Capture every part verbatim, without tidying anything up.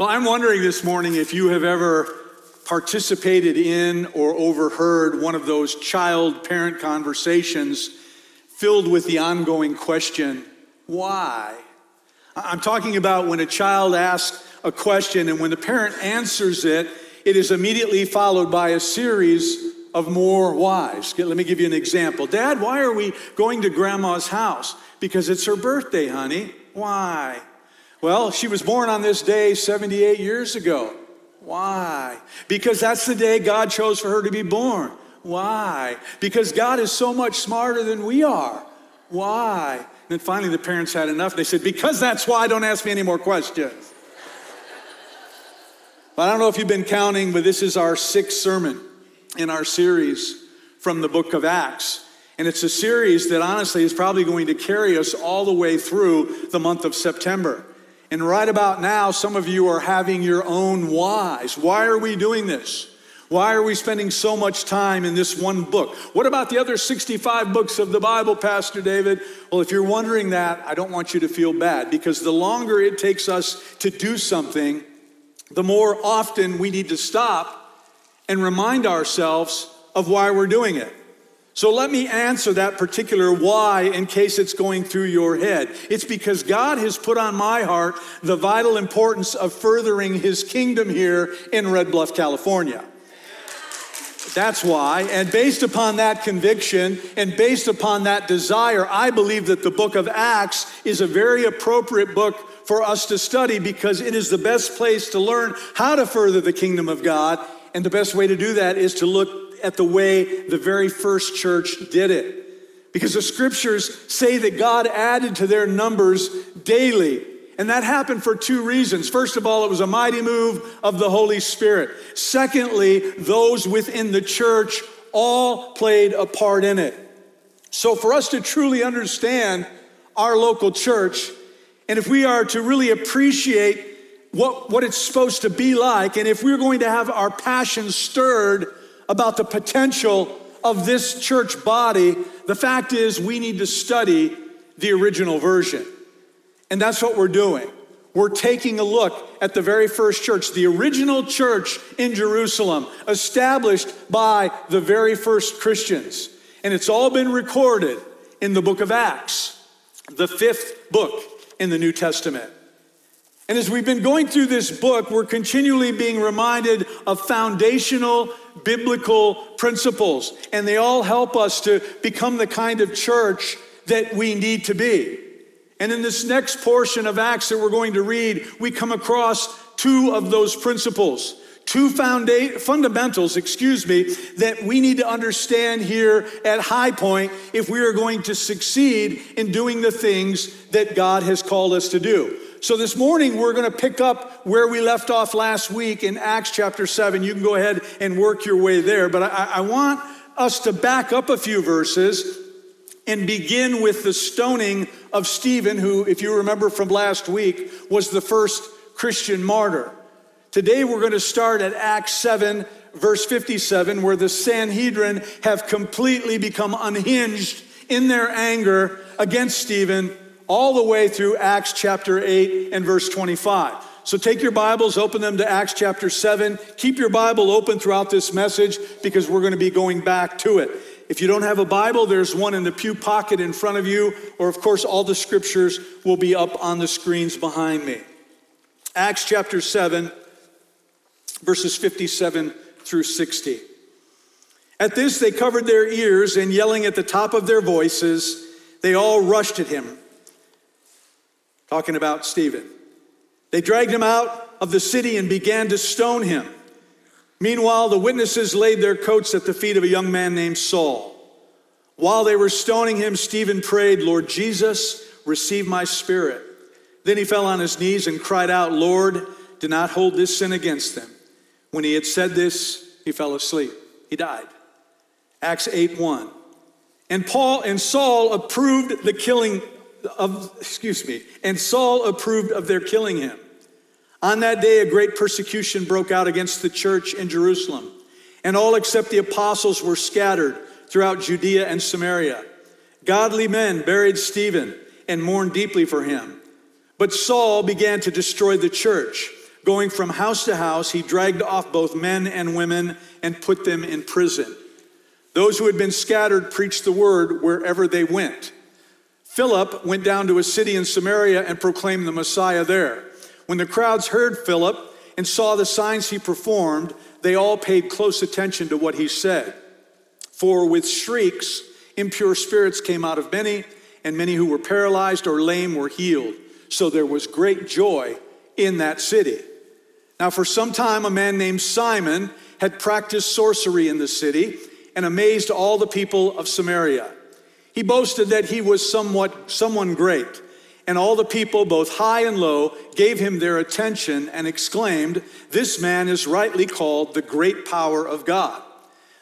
Well, I'm wondering this morning if you have ever participated in or overheard one of those child-parent conversations filled with the ongoing question, why? I'm talking about when a child asks a question and when the parent answers it, it is immediately followed by a series of more whys. Let me give you an example. Dad, why are we going to Grandma's house? Because it's her birthday, honey. Why? Well, she was born on this day seventy-eight years ago. Why? Because that's the day God chose for her to be born. Why? Because God is so much smarter than we are. Why? And then finally the parents had enough. They said, because that's why, don't ask me any more questions. But I don't know if you've been counting, but this is our sixth sermon in our series from the book of Acts. And it's a series that honestly is probably going to carry us all the way through the month of September. And right about now, some of you are having your own whys. Why are we doing this? Why are we spending so much time in this one book? What about the other sixty-five books of the Bible, Pastor David? Well, if you're wondering that, I don't want you to feel bad, because the longer it takes us to do something, the more often we need to stop and remind ourselves of why we're doing it. So let me answer that particular why in case it's going through your head. It's because God has put on my heart the vital importance of furthering his kingdom here in Red Bluff, California. That's why, and based upon that conviction and based upon that desire, I believe that the book of Acts is a very appropriate book for us to study, because it is the best place to learn how to further the kingdom of God, and the best way to do that is to look at the way the very first church did it. Because the scriptures say that God added to their numbers daily. And that happened for two reasons. First of all, it was a mighty move of the Holy Spirit. Secondly, those within the church all played a part in it. So for us to truly understand our local church, and if we are to really appreciate what, what it's supposed to be like, and if we're going to have our passion stirred about the potential of this church body, the fact is we need to study the original version. And that's what we're doing. We're taking a look at the very first church, the original church in Jerusalem, established by the very first Christians. And it's all been recorded in the book of Acts, the fifth book in the New Testament. And as we've been going through this book, we're continually being reminded of foundational biblical principles, and they all help us to become the kind of church that we need to be. And in this next portion of Acts that we're going to read, we come across two of those principles, two founda- fundamentals, excuse me, that we need to understand here at High Point if we are going to succeed in doing the things that God has called us to do. So this morning, we're going to pick up where we left off last week in Acts chapter seven. You can go ahead and work your way there. But I, I want us to back up a few verses and begin with the stoning of Stephen, who, if you remember from last week, was the first Christian martyr. Today, we're going to start at Acts seven, verse fifty-seven, where the Sanhedrin have completely become unhinged in their anger against Stephen, all the way through Acts chapter eight and verse twenty-five. So take your Bibles, open them to Acts chapter seven. Keep your Bible open throughout this message, because we're going to be going back to it. If you don't have a Bible, there's one in the pew pocket in front of you, or of course all the scriptures will be up on the screens behind me. Acts chapter seven, verses fifty-seven through sixty. At this they covered their ears, and yelling at the top of their voices, they all rushed at him. Talking about Stephen. They dragged him out of the city and began to stone him. Meanwhile, the witnesses laid their coats at the feet of a young man named Saul. While they were stoning him, Stephen prayed, "Lord Jesus, receive my spirit." Then he fell on his knees and cried out, "Lord, do not hold this sin against them." When he had said this, he fell asleep. He died. Acts eight one. And Paul and Saul approved the killing Of, excuse me, and Saul approved of their killing him. On that day, a great persecution broke out against the church in Jerusalem, and all except the apostles were scattered throughout Judea and Samaria. Godly men buried Stephen and mourned deeply for him. But Saul began to destroy the church. Going from house to house, he dragged off both men and women and put them in prison. Those who had been scattered preached the word wherever they went. Philip went down to a city in Samaria and proclaimed the Messiah there. When the crowds heard Philip and saw the signs he performed, they all paid close attention to what he said. For with shrieks, impure spirits came out of many, and many who were paralyzed or lame were healed. So there was great joy in that city. Now for some time, a man named Simon had practiced sorcery in the city and amazed all the people of Samaria. He boasted that he was somewhat, someone great, and all the people, both high and low, gave him their attention and exclaimed, "This man is rightly called the great power of God."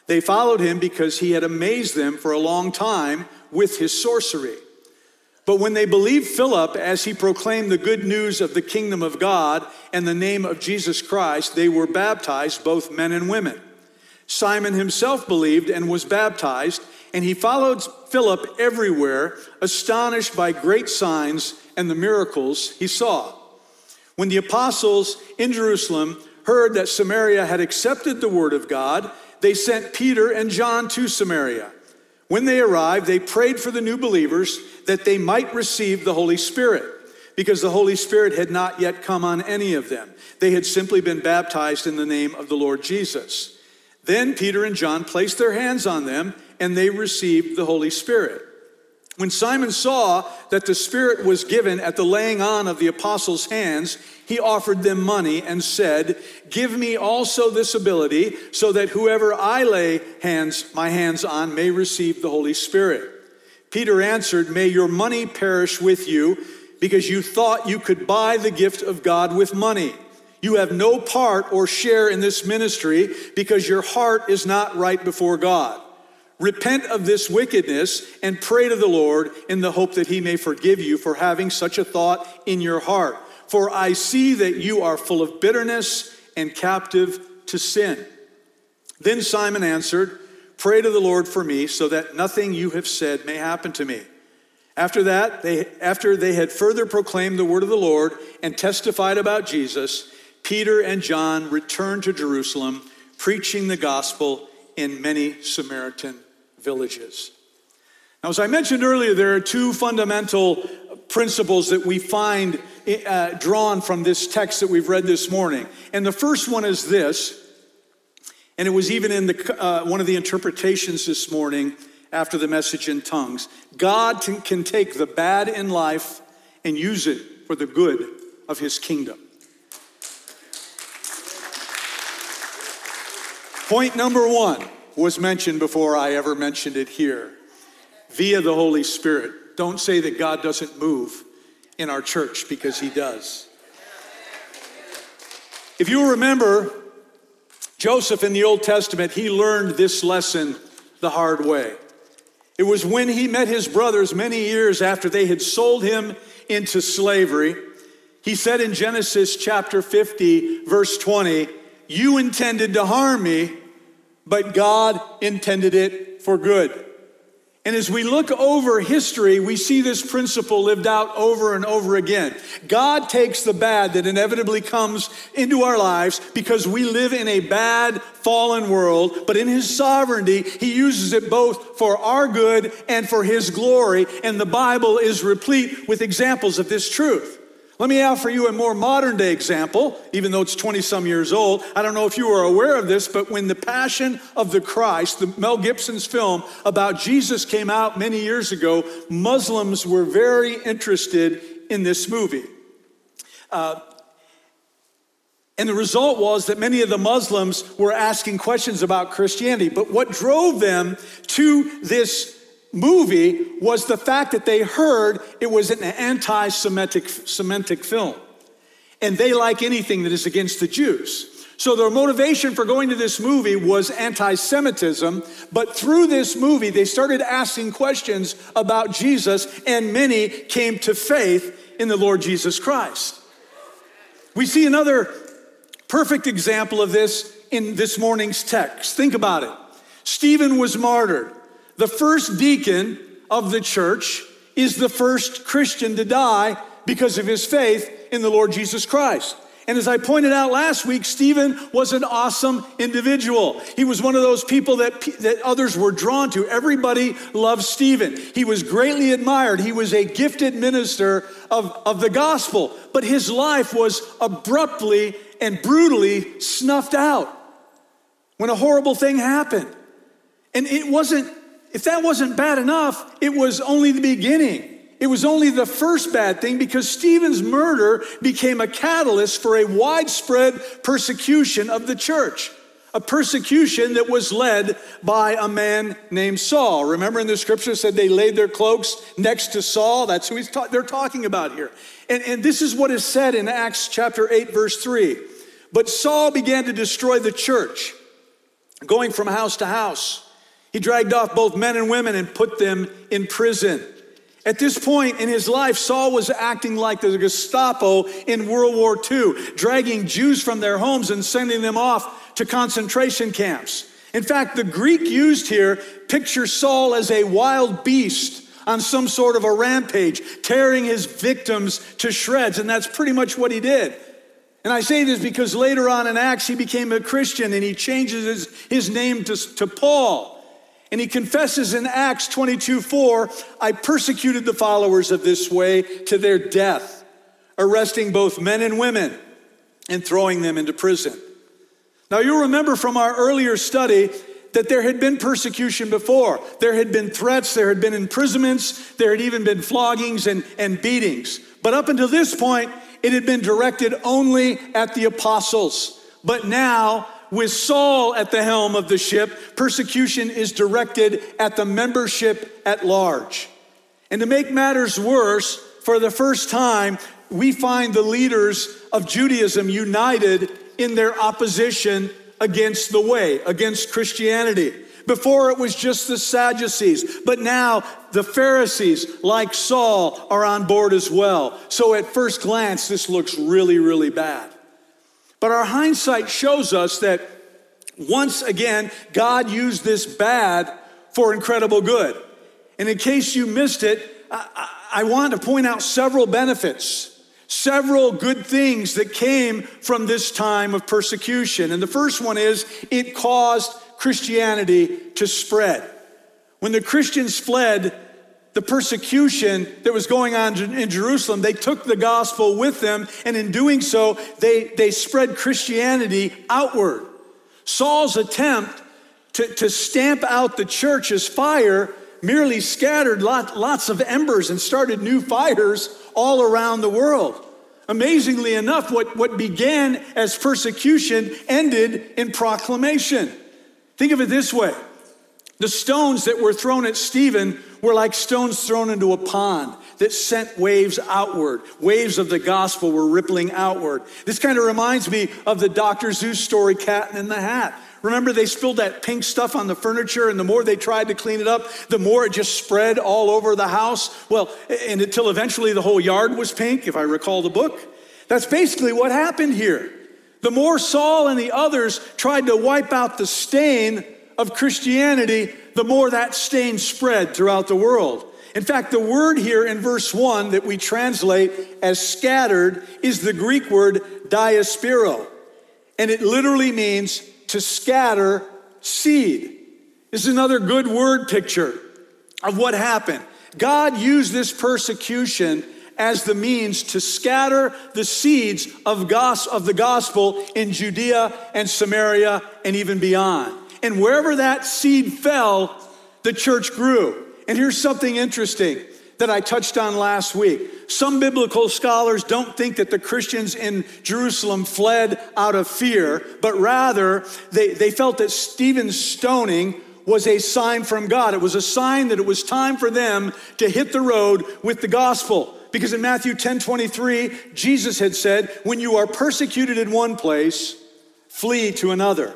They followed him because he had amazed them for a long time with his sorcery. But when they believed Philip as he proclaimed the good news of the kingdom of God and the name of Jesus Christ, they were baptized, both men and women. Simon himself believed and was baptized, and he followed Philip everywhere, astonished by great signs and the miracles he saw. When the apostles in Jerusalem heard that Samaria had accepted the word of God, they sent Peter and John to Samaria. When they arrived, they prayed for the new believers that they might receive the Holy Spirit, because the Holy Spirit had not yet come on any of them. They had simply been baptized in the name of the Lord Jesus. Then Peter and John placed their hands on them, and they received the Holy Spirit. When Simon saw that the Spirit was given at the laying on of the apostles' hands, he offered them money and said, "Give me also this ability, so that whoever I lay hands, my hands on may receive the Holy Spirit." Peter answered, "May your money perish with you, because you thought you could buy the gift of God with money. You have no part or share in this ministry because your heart is not right before God. Repent of this wickedness and pray to the Lord in the hope that he may forgive you for having such a thought in your heart. For I see that you are full of bitterness and captive to sin." Then Simon answered, "Pray to the Lord for me so that nothing you have said may happen to me." After that, they, after they had further proclaimed the word of the Lord and testified about Jesus, Peter and John returned to Jerusalem, preaching the gospel in many Samaritan villages. Now, as I mentioned earlier, there are two fundamental principles that we find uh, drawn from this text that we've read this morning. And the first one is this, and it was even in the, uh, one of the interpretations this morning after the message in tongues. God can take the bad in life and use it for the good of his kingdom. Point number one was mentioned before I ever mentioned it here, via the Holy Spirit. Don't say that God doesn't move in our church, because he does. If you remember, Joseph in the Old Testament, he learned this lesson the hard way. It was when he met his brothers many years after they had sold him into slavery. He said in Genesis chapter fifty, verse twenty, "You intended to harm me, but God intended it for good." And as we look over history, we see this principle lived out over and over again. God takes the bad that inevitably comes into our lives because we live in a bad, fallen world, but in his sovereignty, he uses it both for our good and for his glory, and the Bible is replete with examples of this truth. Let me offer you a more modern day example, even though it's twenty some years old. I don't know if you are aware of this, but when The Passion of the Christ, the Mel Gibson's film about Jesus, came out many years ago, Muslims were very interested in this movie. Uh, and the result was that many of the Muslims were asking questions about Christianity. But what drove them to this movie was the fact that they heard it was an anti-Semitic Semitic film. And they like anything that is against the Jews. So their motivation for going to this movie was anti-Semitism, but through this movie, they started asking questions about Jesus, and many came to faith in the Lord Jesus Christ. We see another perfect example of this in this morning's text. Think about it. Stephen was martyred. The first deacon of the church is the first Christian to die because of his faith in the Lord Jesus Christ. And as I pointed out last week, Stephen was an awesome individual. He was one of those people that, that others were drawn to. Everybody loved Stephen. He was greatly admired. He was a gifted minister of, of the gospel, but his life was abruptly and brutally snuffed out when a horrible thing happened. And it wasn't, if that wasn't bad enough, it was only the beginning. It was only the first bad thing, because Stephen's murder became a catalyst for a widespread persecution of the church, a persecution that was led by a man named Saul. Remember in the scripture said they laid their cloaks next to Saul? That's who he's ta- they're talking about here. And, and this is what is said in Acts chapter eight, verse three. But Saul began to destroy the church, going from house to house. He dragged off both men and women and put them in prison. At this point in his life, Saul was acting like the Gestapo in World War Two, dragging Jews from their homes and sending them off to concentration camps. In fact, the Greek used here pictures Saul as a wild beast on some sort of a rampage, tearing his victims to shreds, and that's pretty much what he did. And I say this because later on in Acts, he became a Christian and he changes his, his name to, to Paul. And he confesses in Acts twenty-two four, I persecuted the followers of this way to their death, arresting both men and women and throwing them into prison. Now you'll remember from our earlier study that there had been persecution before. There had been threats, there had been imprisonments, there had even been floggings and, and beatings. But up until this point, it had been directed only at the apostles. But now, with Saul at the helm of the ship, persecution is directed at the membership at large. And to make matters worse, for the first time, we find the leaders of Judaism united in their opposition against the way, against Christianity. Before it was just the Sadducees, but now the Pharisees, like Saul, are on board as well. So at first glance, this looks really, really bad. But our hindsight shows us that once again, God used this bad for incredible good. And in case you missed it, I, I want to point out several benefits, several good things that came from this time of persecution. And the first one is it caused Christianity to spread. When the Christians fled the persecution that was going on in Jerusalem, they took the gospel with them, and in doing so, they, they spread Christianity outward. Saul's attempt to, to stamp out the church as fire merely scattered lot, lots of embers and started new fires all around the world. Amazingly enough, what, what began as persecution ended in proclamation. Think of it this way. The stones that were thrown at Stephen were like stones thrown into a pond that sent waves outward. Waves of the gospel were rippling outward. This kind of reminds me of the Doctor Seuss story, Cat in the Hat. Remember, they spilled that pink stuff on the furniture, and the more they tried to clean it up, the more it just spread all over the house. Well, and until eventually the whole yard was pink, if I recall the book. That's basically what happened here. The more Saul and the others tried to wipe out the stain of Christianity, the more that stain spread throughout the world. In fact, the word here in verse one that we translate as scattered is the Greek word diaspiro, and it literally means to scatter seed. This is another good word picture of what happened. God used this persecution as the means to scatter the seeds of the gospel in Judea and Samaria and even beyond. And wherever that seed fell, the church grew. And here's something interesting that I touched on last week. Some biblical scholars don't think that the Christians in Jerusalem fled out of fear, but rather they, they felt that Stephen's stoning was a sign from God. It was a sign that it was time for them to hit the road with the gospel. Because in Matthew ten twenty-three, Jesus had said, when you are persecuted in one place, flee to another.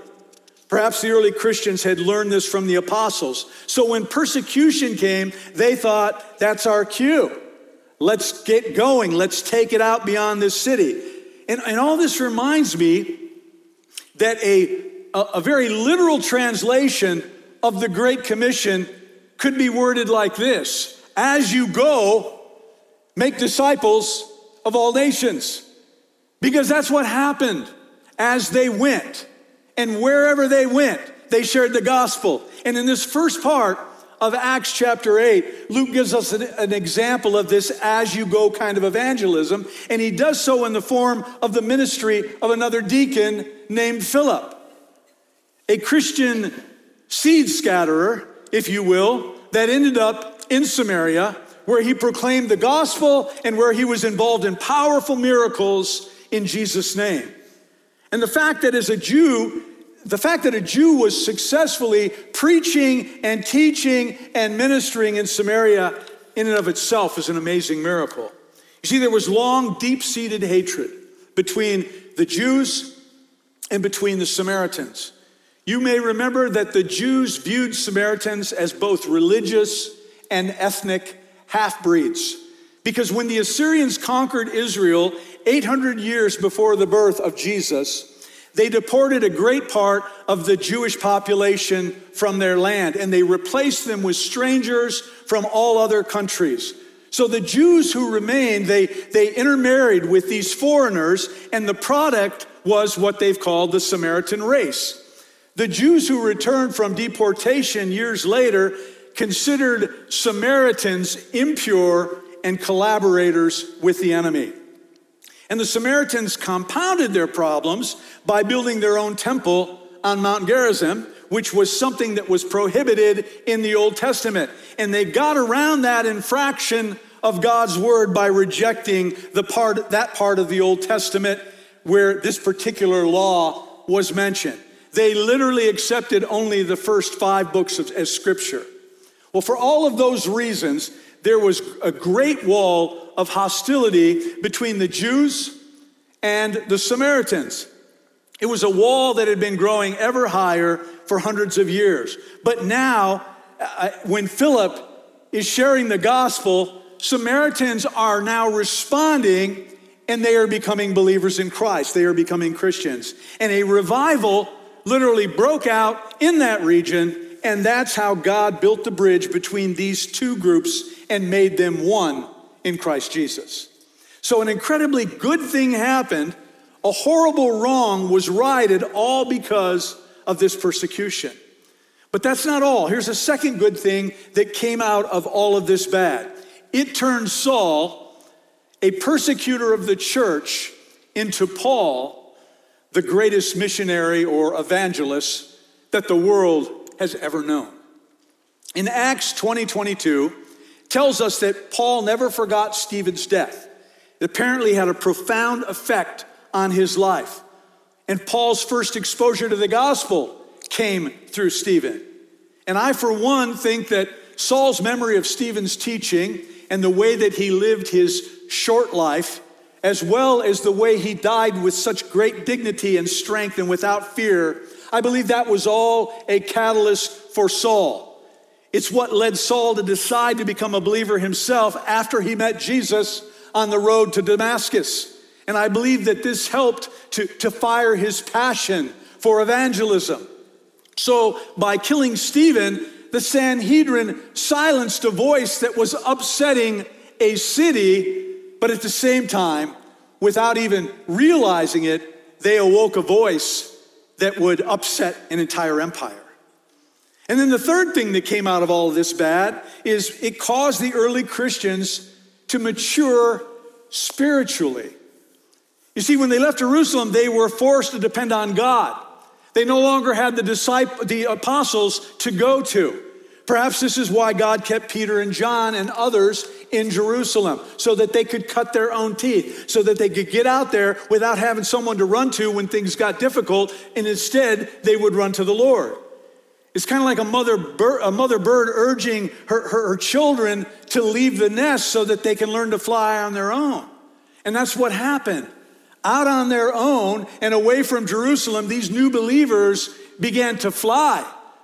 Perhaps the early Christians had learned this from the apostles. So when persecution came, they thought, that's our cue. Let's get going. Let's take it out beyond this city. And, and all this reminds me that a, a, a very literal translation of the Great Commission could be worded like this. As you go, make disciples of all nations. Because that's what happened as they went. And wherever they went, they shared the gospel. And in this first part of Acts chapter eight, Luke gives us an, an example of this as you go kind of evangelism. And he does so in the form of the ministry of another deacon named Philip, a Christian seed scatterer, if you will, that ended up in Samaria, where he proclaimed the gospel and where he was involved in powerful miracles in Jesus' name. And the fact that as a Jew, the fact that a Jew was successfully preaching and teaching and ministering in Samaria in and of itself is an amazing miracle. You see, there was long, deep-seated hatred between the Jews and between the Samaritans. You may remember that the Jews viewed Samaritans as both religious and ethnic half-breeds, because when the Assyrians conquered Israel eight hundred years before the birth of Jesus, they deported a great part of the Jewish population from their land, and they replaced them with strangers from all other countries. So the Jews who remained, they, they intermarried with these foreigners, and the product was what they've called the Samaritan race. The Jews who returned from deportation years later considered Samaritans impure and collaborators with the enemy. And the Samaritans compounded their problems by building their own temple on Mount Gerizim, which was something that was prohibited in the Old Testament. And they got around that infraction of God's word by rejecting the part, that part of the Old Testament where this particular law was mentioned. They literally accepted only the first five books of, as scripture. Well, for all of those reasons, there was a great wall of hostility between the Jews and the Samaritans. It was a wall that had been growing ever higher for hundreds of years. But now, uh, when Philip is sharing the gospel, Samaritans are now responding, and they are becoming believers in Christ. They are becoming Christians. And a revival literally broke out in that region, and that's how God built the bridge between these two groups and made them one in Christ Jesus. So an incredibly good thing happened. A horrible wrong was righted, all because of this persecution. But that's not all. Here's a second good thing that came out of all of this bad. It turned Saul, a persecutor of the church, into Paul, the greatest missionary or evangelist that the world has ever known. In Acts twenty twenty-two, tells us that Paul never forgot Stephen's death. It apparently had a profound effect on his life. And Paul's first exposure to the gospel came through Stephen. And I, for one, think that Saul's memory of Stephen's teaching and the way that he lived his short life, as well as the way he died with such great dignity and strength and without fear, I believe that was all a catalyst for Saul. It's what led Saul to decide to become a believer himself after he met Jesus on the road to Damascus. And I believe that this helped to, to fire his passion for evangelism. So by killing Stephen, the Sanhedrin silenced a voice that was upsetting a city, but at the same time, without even realizing it, they awoke a voice that would upset an entire empire. And then the third thing that came out of all of this bad is it caused the early Christians to mature spiritually. You see, when they left Jerusalem, they were forced to depend on God. They no longer had the disciples, the apostles to go to. Perhaps this is why God kept Peter and John and others in Jerusalem, so that they could cut their own teeth, so that they could get out there without having someone to run to when things got difficult, and instead they would run to the Lord. It's kind of like a mother bird, a mother bird urging her, her, her children to leave the nest so that they can learn to fly on their own. And that's what happened. Out on their own and away from Jerusalem, these new believers began to fly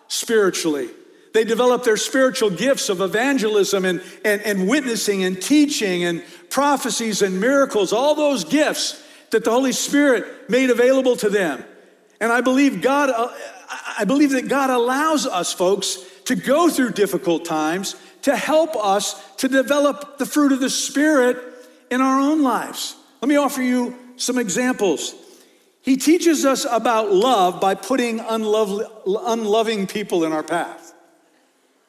spiritually. They developed their spiritual gifts of evangelism and, and, and witnessing and teaching and prophecies and miracles, all those gifts that the Holy Spirit made available to them. And I believe God... Uh, I believe that God allows us, folks, to go through difficult times to help us to develop the fruit of the Spirit in our own lives. Let me offer you some examples. He teaches us about love by putting unlovely, unloving people in our path.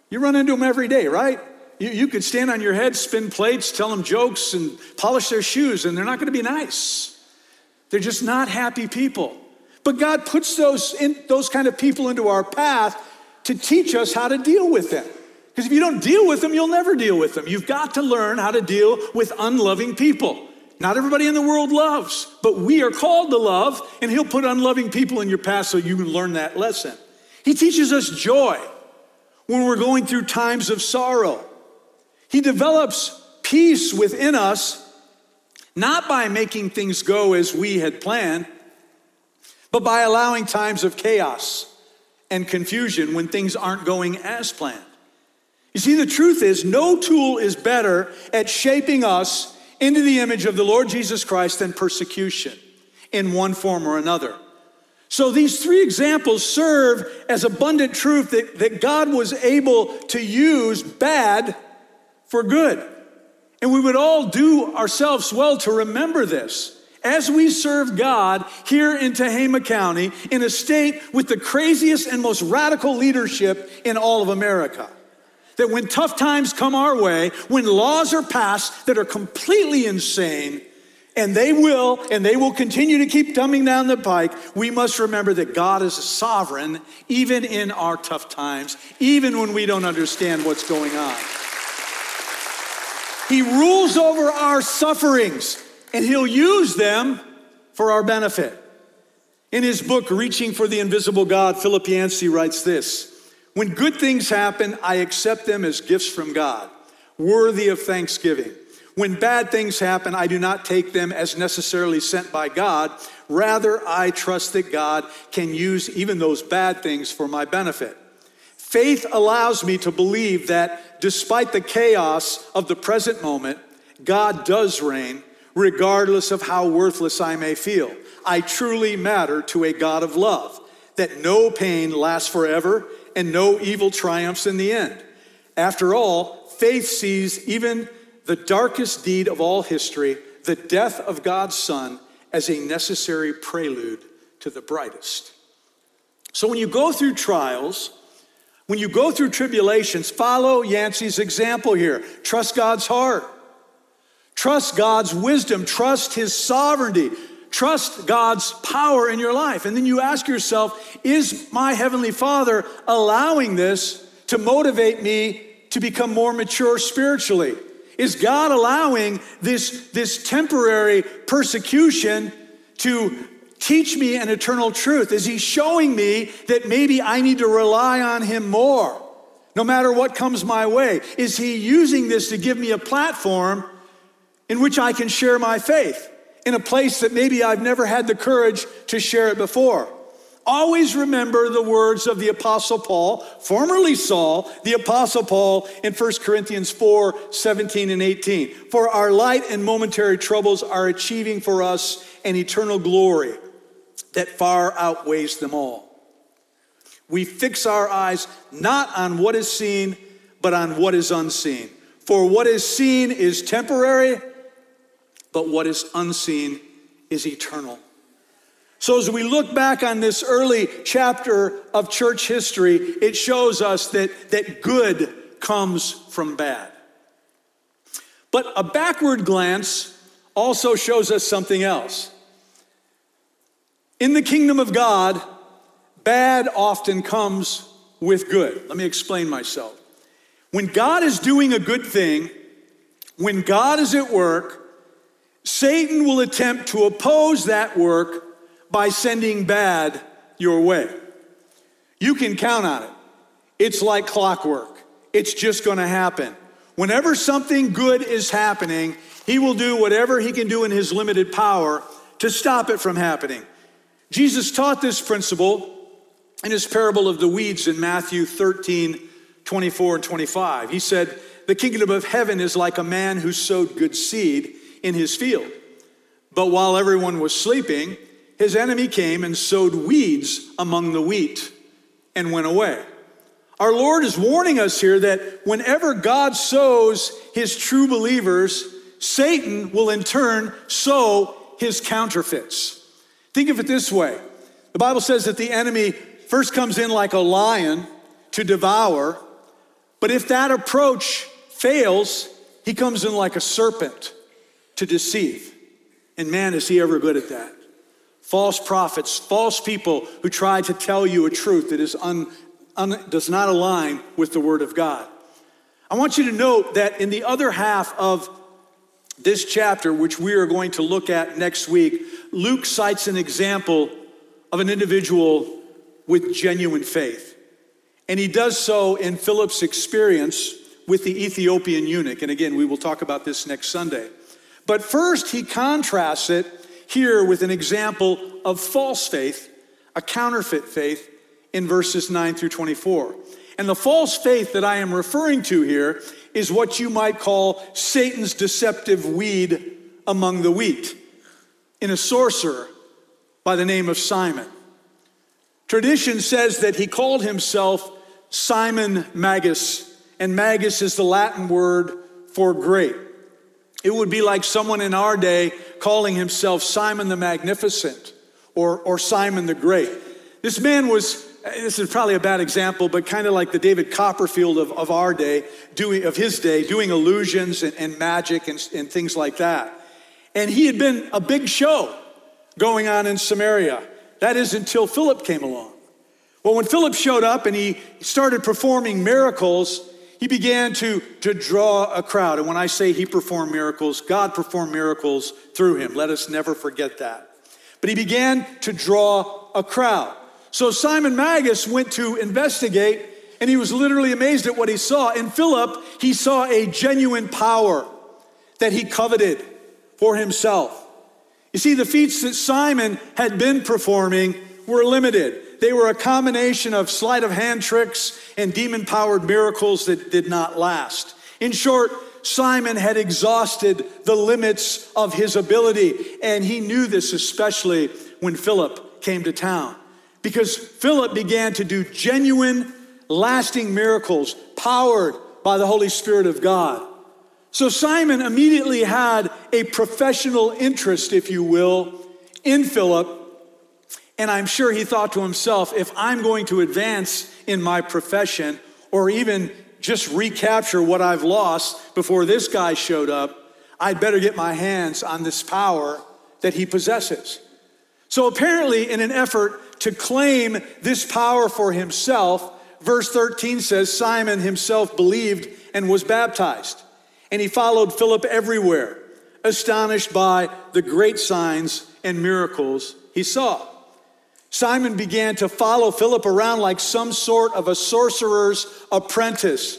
You run into them every day, right? You, you could stand on your head, spin plates, tell them jokes, and polish their shoes, and they're not going to be nice. They're just not happy people. But God puts those, in, those kind of people into our path to teach us how to deal with them. Because if you don't deal with them, you'll never deal with them. You've got to learn how to deal with unloving people. Not everybody in the world loves, but we are called to love, and he'll put unloving people in your path so you can learn that lesson. He teaches us joy when we're going through times of sorrow. He develops peace within us, not by making things go as we had planned, but by allowing times of chaos and confusion when things aren't going as planned. You see, the truth is, no tool is better at shaping us into the image of the Lord Jesus Christ than persecution in one form or another. So these three examples serve as abundant truth that, that God was able to use bad for good. And we would all do ourselves well to remember this. As we serve God here in Tehama County, in a state with the craziest and most radical leadership in all of America. That when tough times come our way, when laws are passed that are completely insane, and they will, and they will continue to keep coming down the pike, we must remember that God is sovereign even in our tough times, even when we don't understand what's going on. He rules over our sufferings, and he'll use them for our benefit. In his book, Reaching for the Invisible God, Philip Yancey writes this: when good things happen, I accept them as gifts from God, worthy of thanksgiving. When bad things happen, I do not take them as necessarily sent by God. Rather, I trust that God can use even those bad things for my benefit. Faith allows me to believe that despite the chaos of the present moment, God does reign, regardless of how worthless I may feel. I truly matter to a God of love, that no pain lasts forever, and no evil triumphs in the end. After all, faith sees even the darkest deed of all history, the death of God's Son, as a necessary prelude to the brightest. So when you go through trials, when you go through tribulations, follow Yancey's example here. Trust God's heart. Trust God's wisdom. Trust his sovereignty. Trust God's power in your life. And then you ask yourself, is my Heavenly Father allowing this to motivate me to become more mature spiritually? Is God allowing this, this temporary persecution to teach me an eternal truth? Is he showing me that maybe I need to rely on him more, no matter what comes my way? Is he using this to give me a platform in which I can share my faith in a place that maybe I've never had the courage to share it before? Always remember the words of the Apostle Paul, formerly Saul, the Apostle Paul in First Corinthians four, seventeen and eighteen. For our light and momentary troubles are achieving for us an eternal glory that far outweighs them all. We fix our eyes not on what is seen, but on what is unseen. For what is seen is temporary, but what is unseen is eternal. So as we look back on this early chapter of church history, it shows us that, that good comes from bad. But a backward glance also shows us something else. In the kingdom of God, bad often comes with good. Let me explain myself. When God is doing a good thing, when God is at work, Satan will attempt to oppose that work by sending bad your way. You can count on it. It's like clockwork. It's just going to happen. Whenever something good is happening, he will do whatever he can do in his limited power to stop it from happening. Jesus taught this principle in his parable of the weeds in Matthew thirteen, twenty-four and twenty-five. He said, "The kingdom of heaven is like a man who sowed good seed in his field. But while everyone was sleeping, his enemy came and sowed weeds among the wheat and went away." Our Lord is warning us here that whenever God sows his true believers, Satan will in turn sow his counterfeits. Think of it this way. The Bible says that the enemy first comes in like a lion to devour, but if that approach fails, he comes in like a serpent to deceive. And man, is he ever good at that. False prophets, false people who try to tell you a truth that is un, un, does not align with the Word of God. I want you to note that in the other half of this chapter, which we are going to look at next week, Luke cites an example of an individual with genuine faith. And he does so in Philip's experience with the Ethiopian eunuch. And again, we will talk about this next Sunday. But first, he contrasts it here with an example of false faith, a counterfeit faith, in verses nine through twenty-four. And the false faith that I am referring to here is what you might call Satan's deceptive weed among the wheat, in a sorcerer by the name of Simon. Tradition says that he called himself Simon Magus, and Magus is the Latin word for great. It would be like someone in our day calling himself Simon the Magnificent or, or Simon the Great. This man was, this is probably a bad example, but kind of like the David Copperfield of, of our day, doing of his day, doing illusions and, and magic and, and things like that. And he had been a big show going on in Samaria. That is until Philip came along. Well, when Philip showed up and he started performing miracles, he began to, to draw a crowd. And when I say he performed miracles, God performed miracles through him. Let us never forget that. But he began to draw a crowd. So Simon Magus went to investigate, and he was literally amazed at what he saw. In Philip, he saw a genuine power that he coveted for himself. You see, the feats that Simon had been performing were limited. They were a combination of sleight of hand tricks and demon-powered miracles that did not last. In short, Simon had exhausted the limits of his ability, and he knew this especially when Philip came to town, because Philip began to do genuine, lasting miracles powered by the Holy Spirit of God. So Simon immediately had a professional interest, if you will, in Philip. And I'm sure he thought to himself, if I'm going to advance in my profession or even just recapture what I've lost before this guy showed up, I'd better get my hands on this power that he possesses. So apparently, in an effort to claim this power for himself, verse thirteen says, Simon himself believed and was baptized, and he followed Philip everywhere, astonished by the great signs and miracles he saw. Simon began to follow Philip around like some sort of a sorcerer's apprentice.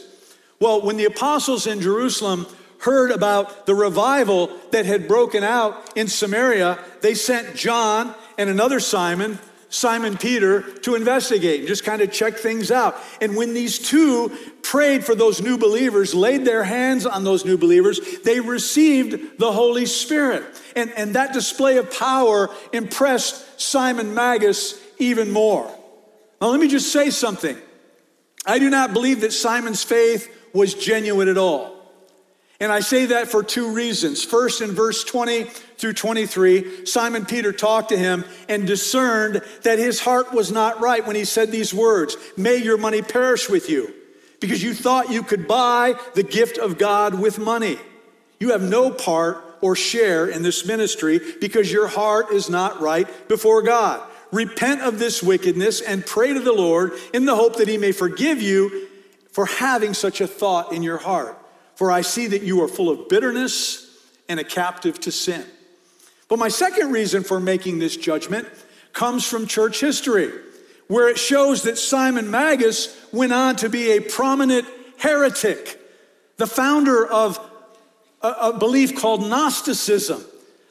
Well, when the apostles in Jerusalem heard about the revival that had broken out in Samaria, they sent John and another Simon, Simon Peter, to investigate and just kind of check things out. And when these two prayed for those new believers, laid their hands on those new believers, they received the Holy Spirit. And, and that display of power impressed Simon Magus even more. Now, let me just say something. I do not believe that Simon's faith was genuine at all. And I say that for two reasons. First, in verse twenty through twenty-three, Simon Peter talked to him and discerned that his heart was not right when he said these words, "May your money perish with you," because you thought you could buy the gift of God with money. You have no part or share in this ministry because your heart is not right before God. Repent of this wickedness and pray to the Lord in the hope that he may forgive you for having such a thought in your heart. For I see that you are full of bitterness and a captive to sin. But my second reason for making this judgment comes from church history, where it shows that Simon Magus went on to be a prominent heretic, the founder of a belief called Gnosticism,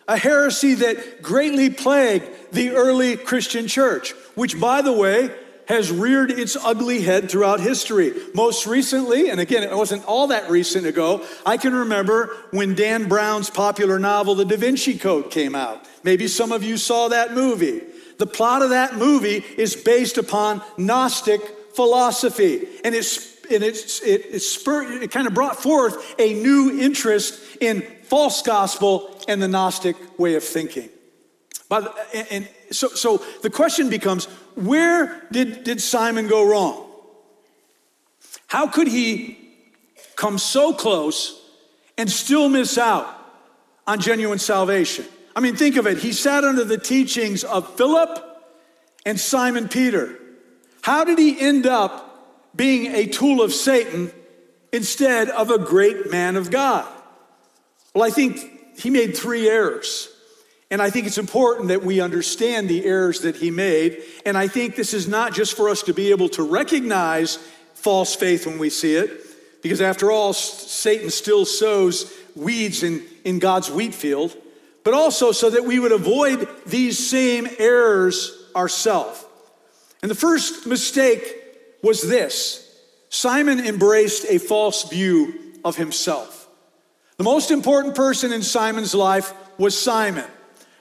a heresy that greatly plagued the early Christian church, which, by the way, has reared its ugly head throughout history. Most recently, and again, it wasn't all that recent ago, I can remember when Dan Brown's popular novel, The Da Vinci Code, came out. Maybe some of you saw that movie. The plot of that movie is based upon Gnostic philosophy, and it's And it, it, it, spurred, it kind of brought forth a new interest in false gospel and the Gnostic way of thinking. By the, and, and so, so the question becomes, where did, did Simon go wrong? How could he come so close and still miss out on genuine salvation? I mean, think of it. He sat under the teachings of Philip and Simon Peter. How did he end up being a tool of Satan instead of a great man of God? Well, I think he made three errors. And I think it's important that we understand the errors that he made. And I think this is not just for us to be able to recognize false faith when we see it, because after all, Satan still sows weeds in, in God's wheat field, but also so that we would avoid these same errors ourselves. And the first mistake was this: Simon embraced a false view of himself. The most important person in Simon's life was Simon.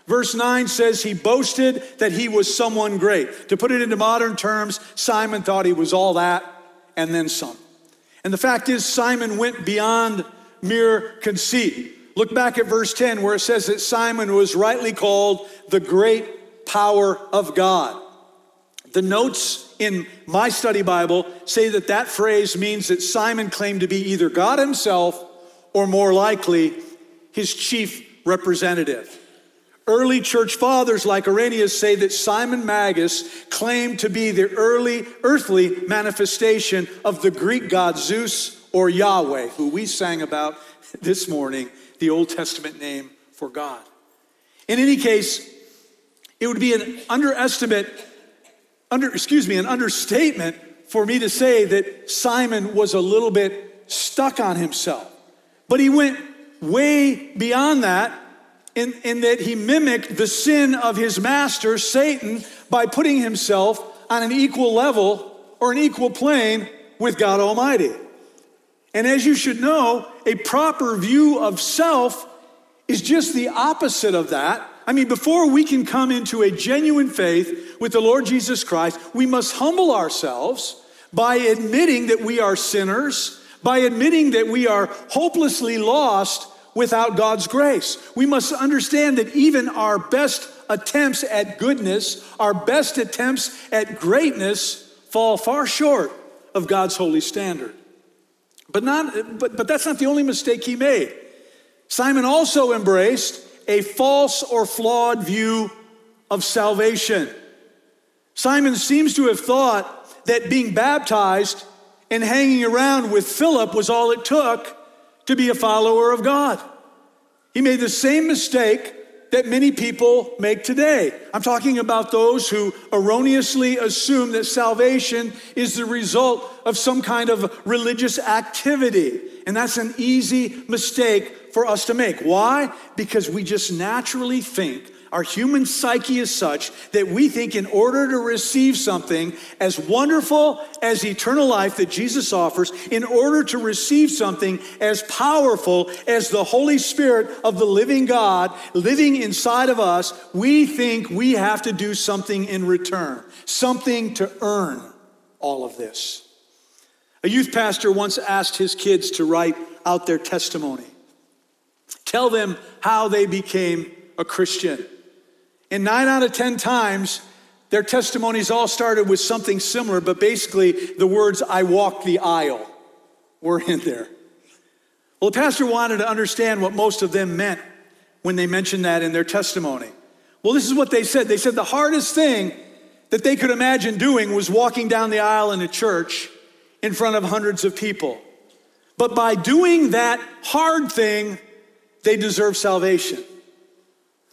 Verse nine says he boasted that he was someone great. To put it into modern terms, Simon thought he was all that and then some. And the fact is, Simon went beyond mere conceit. Look back at verse ten, where it says that Simon was rightly called the great power of God. The notes in my study Bible say that that phrase means that Simon claimed to be either God himself or, more likely, his chief representative. Early church fathers like Irenaeus say that Simon Magus claimed to be the early earthly manifestation of the Greek god Zeus or Yahweh, who we sang about this morning, the Old Testament name for God. In any case, it would be an underestimate Under, excuse me, an understatement for me to say that Simon was a little bit stuck on himself. But he went way beyond that in, in that he mimicked the sin of his master, Satan, by putting himself on an equal level or an equal plane with God Almighty. And as you should know, a proper view of self is just the opposite of that. I mean, before we can come into a genuine faith with the Lord Jesus Christ, we must humble ourselves by admitting that we are sinners, by admitting that we are hopelessly lost without God's grace. We must understand that even our best attempts at goodness, our best attempts at greatness, fall far short of God's holy standard. But not, but, but that's not the only mistake he made. Simon also embraced a false or flawed view of salvation. Simon seems to have thought that being baptized and hanging around with Philip was all it took to be a follower of God. He made the same mistake that many people make today. I'm talking about those who erroneously assume that salvation is the result of some kind of religious activity. And that's an easy mistake for us to make. Why? Because we just naturally think, our human psyche is such that we think in order to receive something as wonderful as eternal life that Jesus offers, in order to receive something as powerful as the Holy Spirit of the living God living inside of us, we think we have to do something in return, something to earn all of this. A youth pastor once asked his kids to write out their testimony. Tell them how they became a Christian. And nine out of ten times, their testimonies all started with something similar, but basically the words, "I walked the aisle," were in there. Well, the pastor wanted to understand what most of them meant when they mentioned that in their testimony. Well, this is what they said. They said the hardest thing that they could imagine doing was walking down the aisle in a church in front of hundreds of people. But by doing that hard thing, they deserve salvation.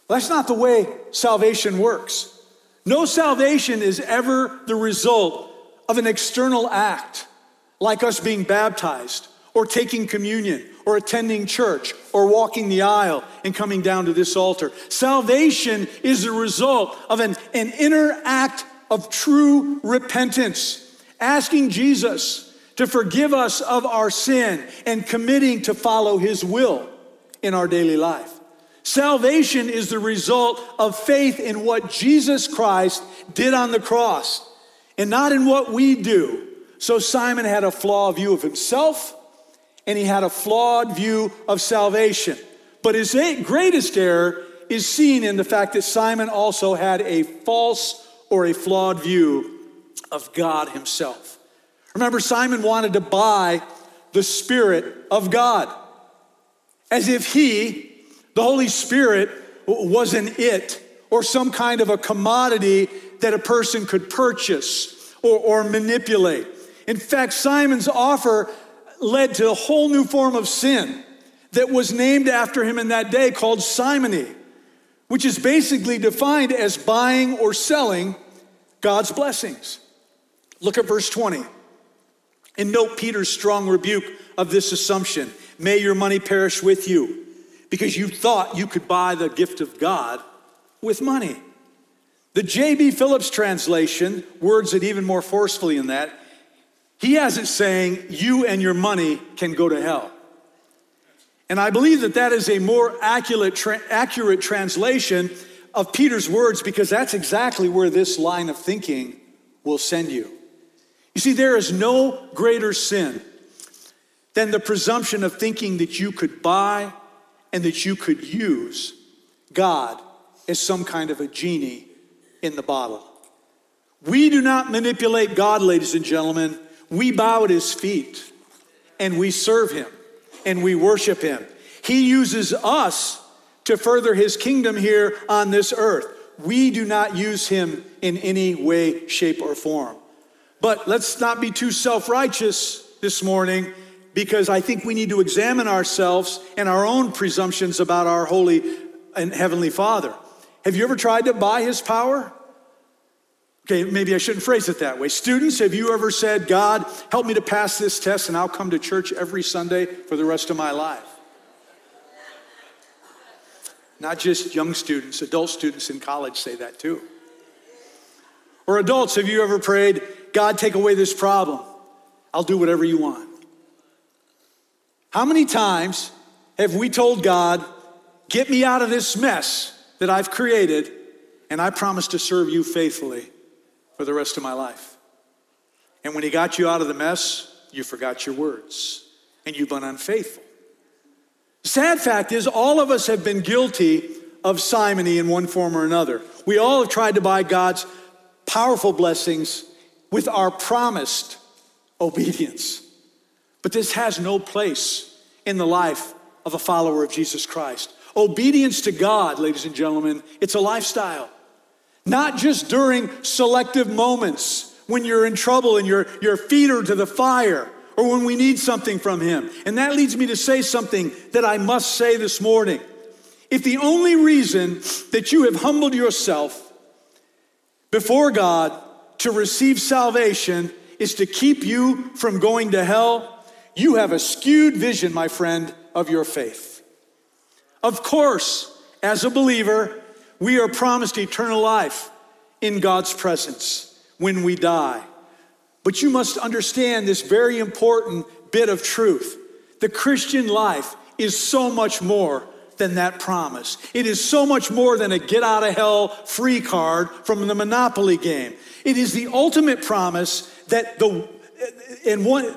Well, that's not the way salvation works. No salvation is ever the result of an external act, like us being baptized or taking communion or attending church or walking the aisle and coming down to this altar. Salvation is the result of an, an inner act of true repentance, asking Jesus to forgive us of our sin and committing to follow his will in our daily life. Salvation is the result of faith in what Jesus Christ did on the cross and not in what we do. So Simon had a flawed view of himself and he had a flawed view of salvation. But his greatest error is seen in the fact that Simon also had a false or a flawed view of God himself. Remember, Simon wanted to buy the Spirit of God, as if he, the Holy Spirit, was an it or some kind of a commodity that a person could purchase or, or manipulate. In fact, Simon's offer led to a whole new form of sin that was named after him in that day called simony, which is basically defined as buying or selling God's blessings. Look at verse twenty. And note Peter's strong rebuke of this assumption. May your money perish with you, because you thought you could buy the gift of God with money. The J B Phillips translation words it even more forcefully in that he has it saying, you and your money can go to hell. And I believe that that is a more accurate, tra- accurate translation of Peter's words, because that's exactly where this line of thinking will send you. You see, there is no greater sin than the presumption of thinking that you could buy and that you could use God as some kind of a genie in the bottle. We do not manipulate God, ladies and gentlemen. We bow at his feet and we serve him and we worship him. He uses us to further his kingdom here on this earth. We do not use him in any way, shape, or form. But let's not be too self-righteous this morning, because I think we need to examine ourselves and our own presumptions about our holy and heavenly Father. Have you ever tried to buy his power? Okay, maybe I shouldn't phrase it that way. Students, have you ever said, God, help me to pass this test and I'll come to church every Sunday for the rest of my life? Not just young students, adult students in college say that too. Or adults, have you ever prayed, God, take away this problem? I'll do whatever you want. How many times have we told God, get me out of this mess that I've created, and I promise to serve you faithfully for the rest of my life? And when he got you out of the mess, you forgot your words and you've been unfaithful. The sad fact is, all of us have been guilty of simony in one form or another. We all have tried to buy God's powerful blessings with our promised obedience. But this has no place in the life of a follower of Jesus Christ. Obedience to God, ladies and gentlemen, it's a lifestyle. Not just during selective moments when you're in trouble and your, your feet are to the fire, or when we need something from him. And that leads me to say something that I must say this morning. If the only reason that you have humbled yourself before God to receive salvation is to keep you from going to hell, you have a skewed vision, my friend, of your faith. Of course, as a believer, we are promised eternal life in God's presence when we die. But you must understand this very important bit of truth. The Christian life is so much more than that promise. It is so much more than a get out of hell free card from the Monopoly game. It is the ultimate promise that the, and one,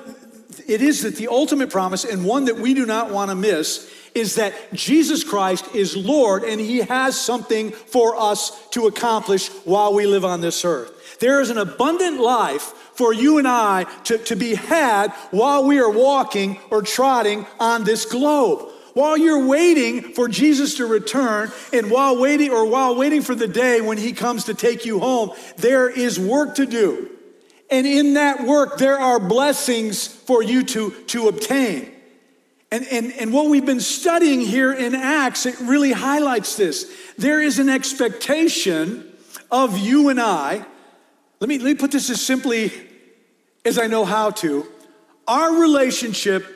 it is that the ultimate promise, and one that we do not want to miss, is that Jesus Christ is Lord, and he has something for us to accomplish while we live on this earth. There is an abundant life for you and I to, to be had while we are walking or trotting on this globe. While you're waiting for Jesus to return, and while waiting or while waiting for the day when he comes to take you home, there is work to do. And in that work, there are blessings for you to, to obtain. And, and, and what we've been studying here in Acts, it really highlights this. There is an expectation of you and I. Let me, let me put this as simply as I know how to. Our relationship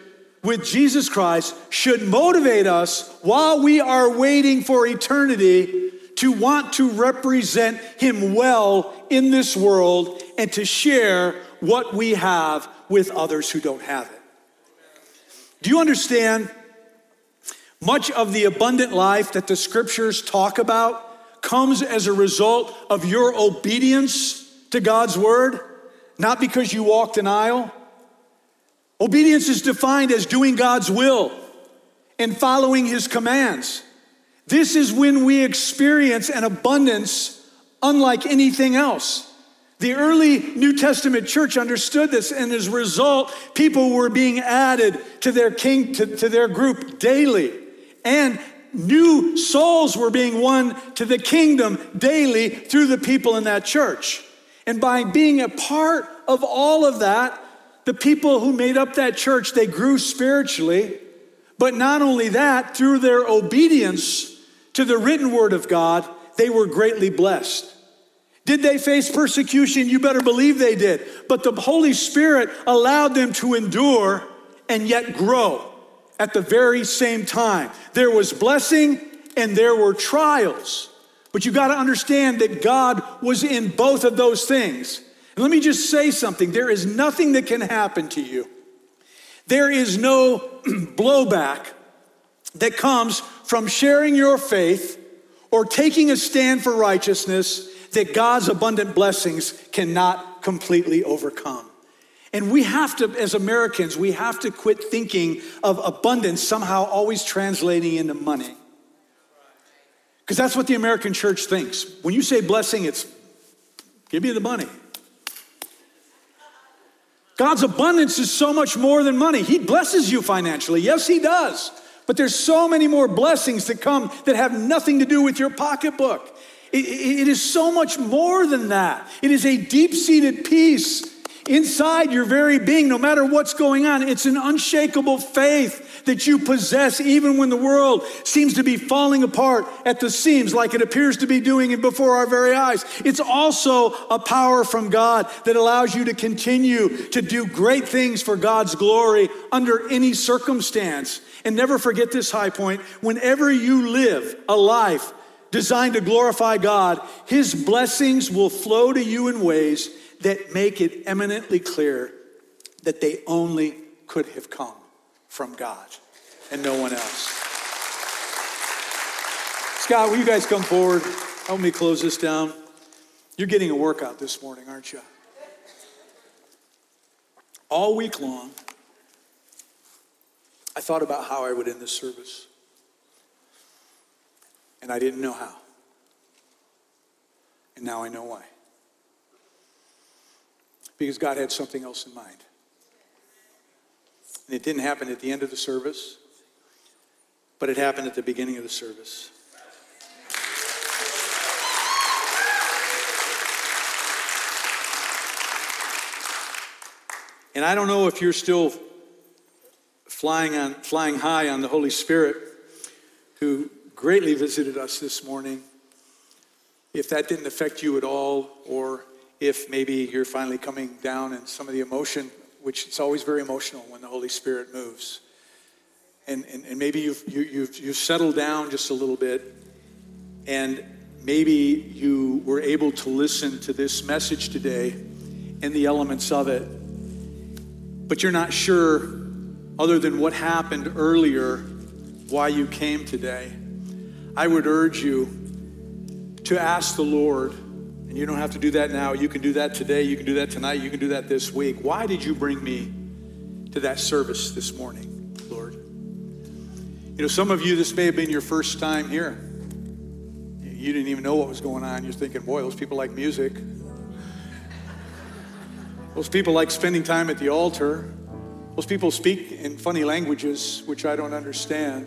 with Jesus Christ should motivate us while we are waiting for eternity to want to represent him well in this world and to share what we have with others who don't have it. Do you understand? Much of the abundant life that the scriptures talk about comes as a result of your obedience to God's word, not because you walked an aisle. Obedience is defined as doing God's will and following his commands. This is when we experience an abundance unlike anything else. The early New Testament church understood this, and as a result, people were being added to their king, to, to their group daily. And new souls were being won to the kingdom daily through the people in that church. And by being a part of all of that, the people who made up that church, they grew spiritually. But not only that, through their obedience to the written word of God, they were greatly blessed. Did they face persecution? You better believe they did. But the Holy Spirit allowed them to endure and yet grow at the very same time. There was blessing and there were trials. But you got to understand that God was in both of those things. And let me just say something. There is nothing that can happen to you. There is no blowback that comes from sharing your faith or taking a stand for righteousness that God's abundant blessings cannot completely overcome. And we have to, as Americans, we have to quit thinking of abundance somehow always translating into money. Because that's what the American church thinks. When you say blessing, it's give me the money. God's abundance is so much more than money. He blesses you financially. Yes, he does. But there's so many more blessings that come that have nothing to do with your pocketbook. It, it is so much more than that. It is a deep-seated peace inside your very being, no matter what's going on. It's an unshakable faith that you possess even when the world seems to be falling apart at the seams like it appears to be doing it before our very eyes. It's also a power from God that allows you to continue to do great things for God's glory under any circumstance. And never forget this high point. Whenever you live a life designed to glorify God, his blessings will flow to you in ways that make it eminently clear that they only could have come from God and no one else. Scott, will you guys come forward? Help me close this down. You're getting a workout this morning, aren't you? All week long, I thought about how I would end this service. And I didn't know how. And now I know why. Because God had something else in mind. And it didn't happen at the end of the service, but it happened at the beginning of the service. And I don't know if you're still flying on, flying high on the Holy Spirit, who greatly visited us this morning, if that didn't affect you at all, or if maybe you're finally coming down and some of the emotion, which it's always very emotional when the Holy Spirit moves. And, and, and maybe you've, you, you've, you've settled down just a little bit, and maybe you were able to listen to this message today and the elements of it, but you're not sure, other than what happened earlier, why you came today. I would urge you to ask the Lord. And you don't have to do that now. You can do that today. You can do that tonight. You can do that this week. Why did you bring me to that service this morning, Lord? You know, some of you, this may have been your first time here. You didn't even know what was going on. You're thinking, boy, those people like music. Those people like spending time at the altar. Those people speak in funny languages, which I don't understand.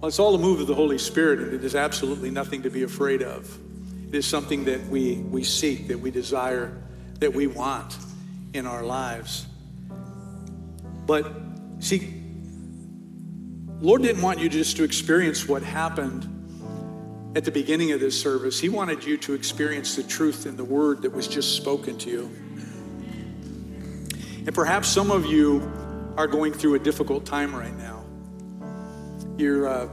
Well, it's all a move of the Holy Spirit, and it is absolutely nothing to be afraid of. It is something that we, we seek, that we desire, that we want in our lives. But see, Lord didn't want you just to experience what happened at the beginning of this service. He wanted you to experience the truth in the word that was just spoken to you. And perhaps some of you are going through a difficult time right now. You're, uh,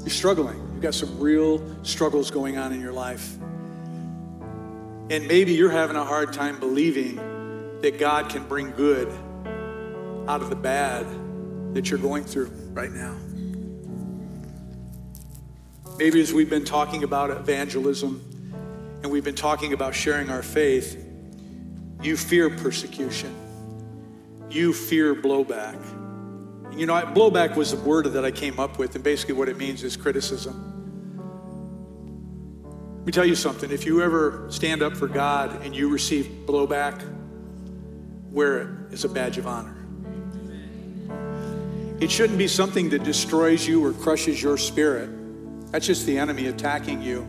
you're struggling. You've got some real struggles going on in your life. And maybe you're having a hard time believing that God can bring good out of the bad that you're going through right now. Maybe as we've been talking about evangelism and we've been talking about sharing our faith, you fear persecution. You fear blowback. You know, blowback was a word that I came up with, and basically what it means is criticism. Let me tell you something. If you ever stand up for God and you receive blowback, wear it as a badge of honor. It shouldn't be something that destroys you or crushes your spirit. That's just the enemy attacking you.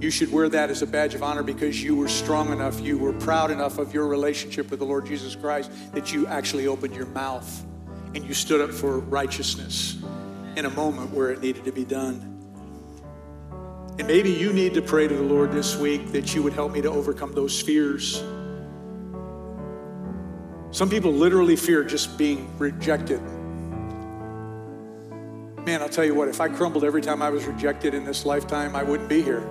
You should wear that as a badge of honor because you were strong enough, you were proud enough of your relationship with the Lord Jesus Christ that you actually opened your mouth and you stood up for righteousness in a moment where it needed to be done. And maybe you need to pray to the Lord this week that you would help me to overcome those fears. Some people literally fear just being rejected. Man, I'll tell you what, if I crumbled every time I was rejected in this lifetime, I wouldn't be here.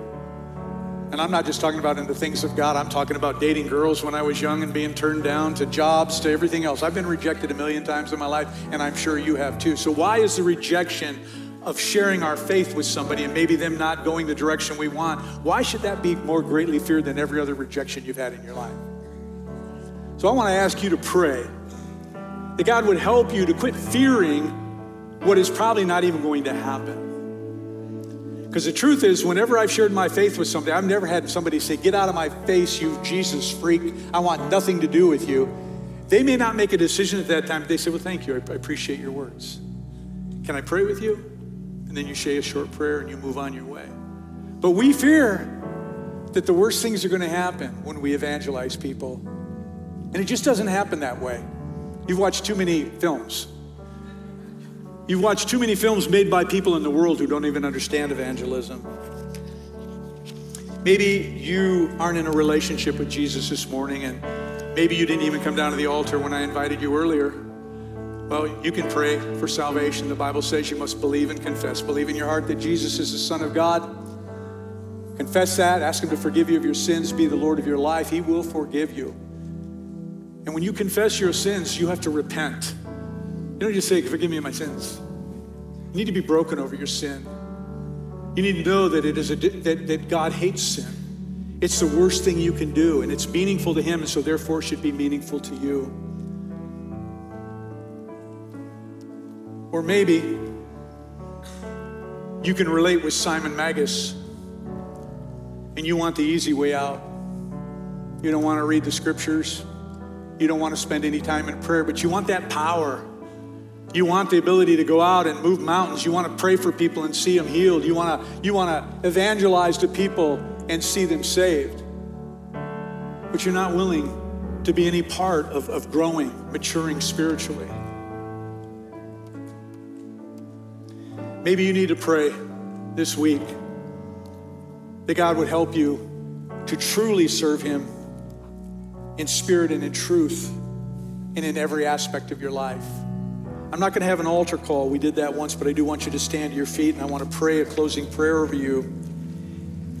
And I'm not just talking about in the things of God. I'm talking about dating girls when I was young and being turned down, to jobs, to everything else. I've been rejected a million times in my life, and I'm sure you have too. So why is the rejection of sharing our faith with somebody and maybe them not going the direction we want, why should that be more greatly feared than every other rejection you've had in your life? So I want to ask you to pray that God would help you to quit fearing what is probably not even going to happen. Because the truth is, whenever I've shared my faith with somebody, I've never had somebody say, "Get out of my face, you Jesus freak. I want nothing to do with you." They may not make a decision at that time, but they say, "Well, thank you. I appreciate your words. Can I pray with you?" And then you say a short prayer and you move on your way. But we fear that the worst things are going to happen when we evangelize people. And it just doesn't happen that way. You've watched too many films. You've watched too many films made by people in the world who don't even understand evangelism. Maybe you aren't in a relationship with Jesus this morning, and maybe you didn't even come down to the altar when I invited you earlier. Well, you can pray for salvation. The Bible says you must believe and confess. Believe in your heart that Jesus is the Son of God. Confess that. Ask him to forgive you of your sins. Be the Lord of your life. He will forgive you. And when you confess your sins, you have to repent. You don't just say, "Forgive me of my sins." You need to be broken over your sin. You need to know that it is a, that, that God hates sin. It's the worst thing you can do, and it's meaningful to him, and so therefore should be meaningful to you. Or maybe you can relate with Simon Magus, and you want the easy way out. You don't want to read the scriptures. You don't want to spend any time in prayer, but you want that power. You want the ability to go out and move mountains. You want to pray for people and see them healed. You want to, you want to evangelize to people and see them saved. But you're not willing to be any part of, of growing, maturing spiritually. Maybe you need to pray this week that God would help you to truly serve him in spirit and in truth and in every aspect of your life. I'm not going to have an altar call. We did that once, but I do want you to stand to your feet, and I want to pray a closing prayer over you.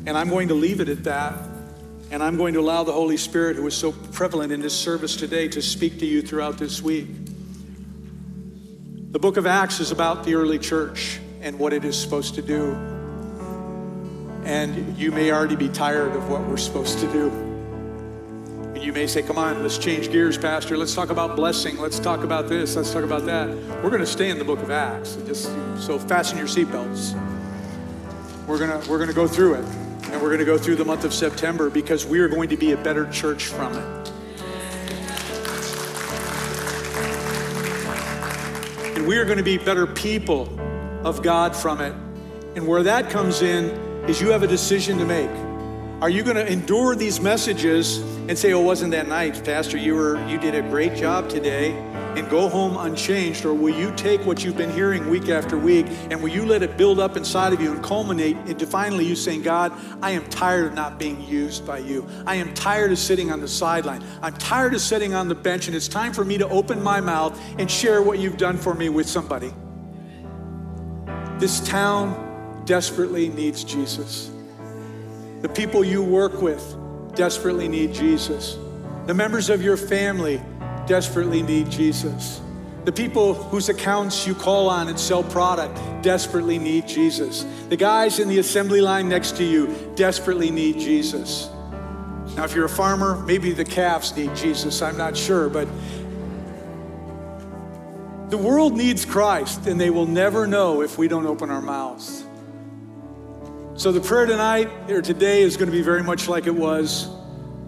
And I'm going to leave it at that, and I'm going to allow the Holy Spirit, who is so prevalent in this service today, to speak to you throughout this week. The book of Acts is about the early church and what it is supposed to do. And you may already be tired of what we're supposed to do. You may say, "Come on, let's change gears, Pastor. Let's talk about blessing. Let's talk about this. Let's talk about that." We're going to stay in the book of Acts. Just so fasten your seatbelts. We're going to we're going to go through it. And we're going to go through the month of September because we are going to be a better church from it. And we are going to be better people of God from it. And where that comes in is you have a decision to make. Are you going to endure these messages and say, "Oh, wasn't that nice, Pastor? You were, you did a great job today," and go home unchanged? Or will you take what you've been hearing week after week, and will you let it build up inside of you and culminate into finally you saying, "God, I am tired of not being used by you. I am tired of sitting on the sideline. I'm tired of sitting on the bench, and it's time for me to open my mouth and share what you've done for me with somebody." This town desperately needs Jesus. The people you work with desperately need Jesus. The members of your family desperately need Jesus. The people whose accounts you call on and sell product desperately need Jesus. The guys in the assembly line next to you desperately need Jesus. Now, if you're a farmer, maybe the calves need Jesus. I'm not sure, but The world needs Christ, and they will never know if we don't open our mouths. So the prayer tonight, or today, is going to be very much like it was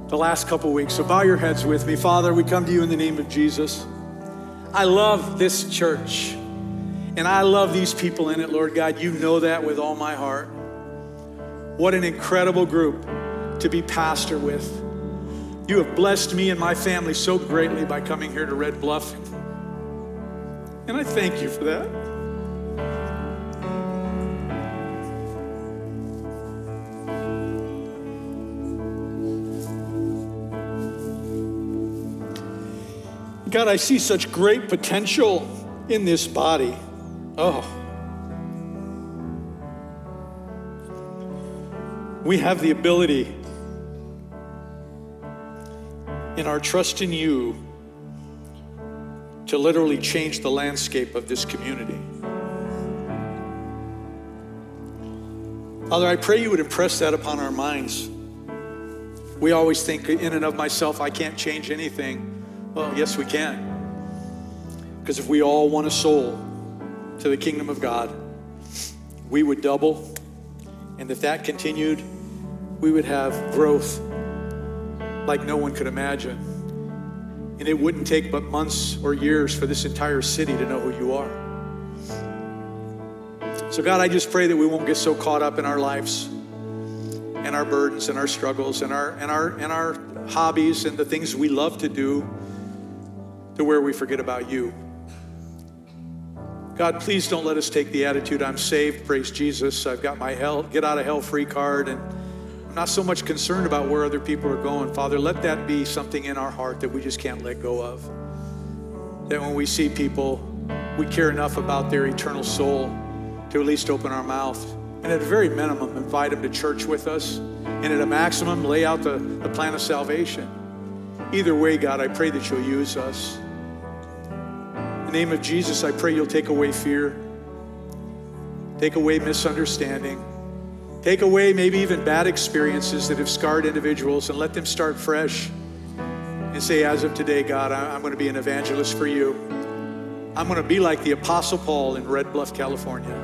the last couple weeks. So bow your heads with me. Father, we come to you in the name of Jesus. I love this church, and I love these people in it, Lord God. You know that with all my heart. What an incredible group to be pastor with. You have blessed me and my family so greatly by coming here to Red Bluff. And I thank you for that. God, I see such great potential in this body. Oh. We have the ability in our trust in you to literally change the landscape of this community. Father, I pray you would impress that upon our minds. We always think in and of myself, I can't change anything. Well, yes, we can. Because if we all won a soul to the kingdom of God, we would double. And if that continued, we would have growth like no one could imagine. And it wouldn't take but months or years for this entire city to know who you are. So God, I just pray that we won't get so caught up in our lives and our burdens and our struggles and our and our and our hobbies and the things we love to do to where we forget about you. God, please don't let us take the attitude, I'm saved, praise Jesus, I've got my hell, get out of hell free card, and I'm not so much concerned about where other people are going. Father, let that be something in our heart that we just can't let go of. That when we see people, we care enough about their eternal soul to at least open our mouth. And at a very minimum, invite them to church with us. And at a maximum, lay out the, the plan of salvation. Either way, God, I pray that you'll use us. In the name of Jesus, I pray you'll take away fear, take away misunderstanding, take away maybe even bad experiences that have scarred individuals, and let them start fresh and say, as of today, God, I'm going to be an evangelist for you. I'm going to be like the Apostle Paul in Red Bluff, California.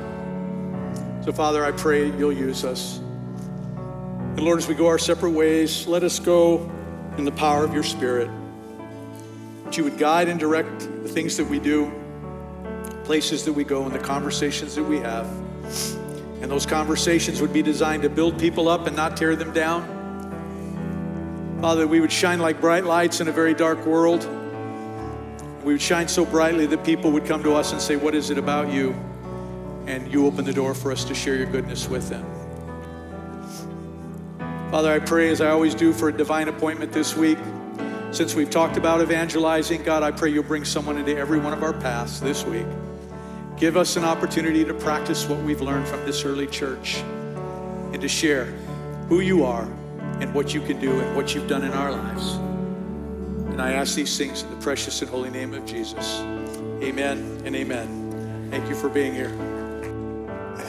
So, Father, I pray you'll use us. And Lord, as we go our separate ways, let us go in the power of your Spirit, that you would guide and direct the things that we do, places that we go, and the conversations that we have. And those conversations would be designed to build people up and not tear them down. Father, we would shine like bright lights in a very dark world. We would shine so brightly that people would come to us and say, what is it about you? And you open the door for us to share your goodness with them. Father, I pray, as I always do, for a divine appointment this week. Since we've talked about evangelizing, God, I pray you'll bring someone into every one of our paths this week. Give us an opportunity to practice what we've learned from this early church and to share who you are and what you can do and what you've done in our lives. And I ask these things in the precious and holy name of Jesus. Amen and amen. Thank you for being here.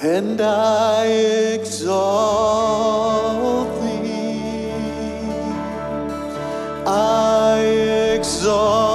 And I exalt thee. I exalt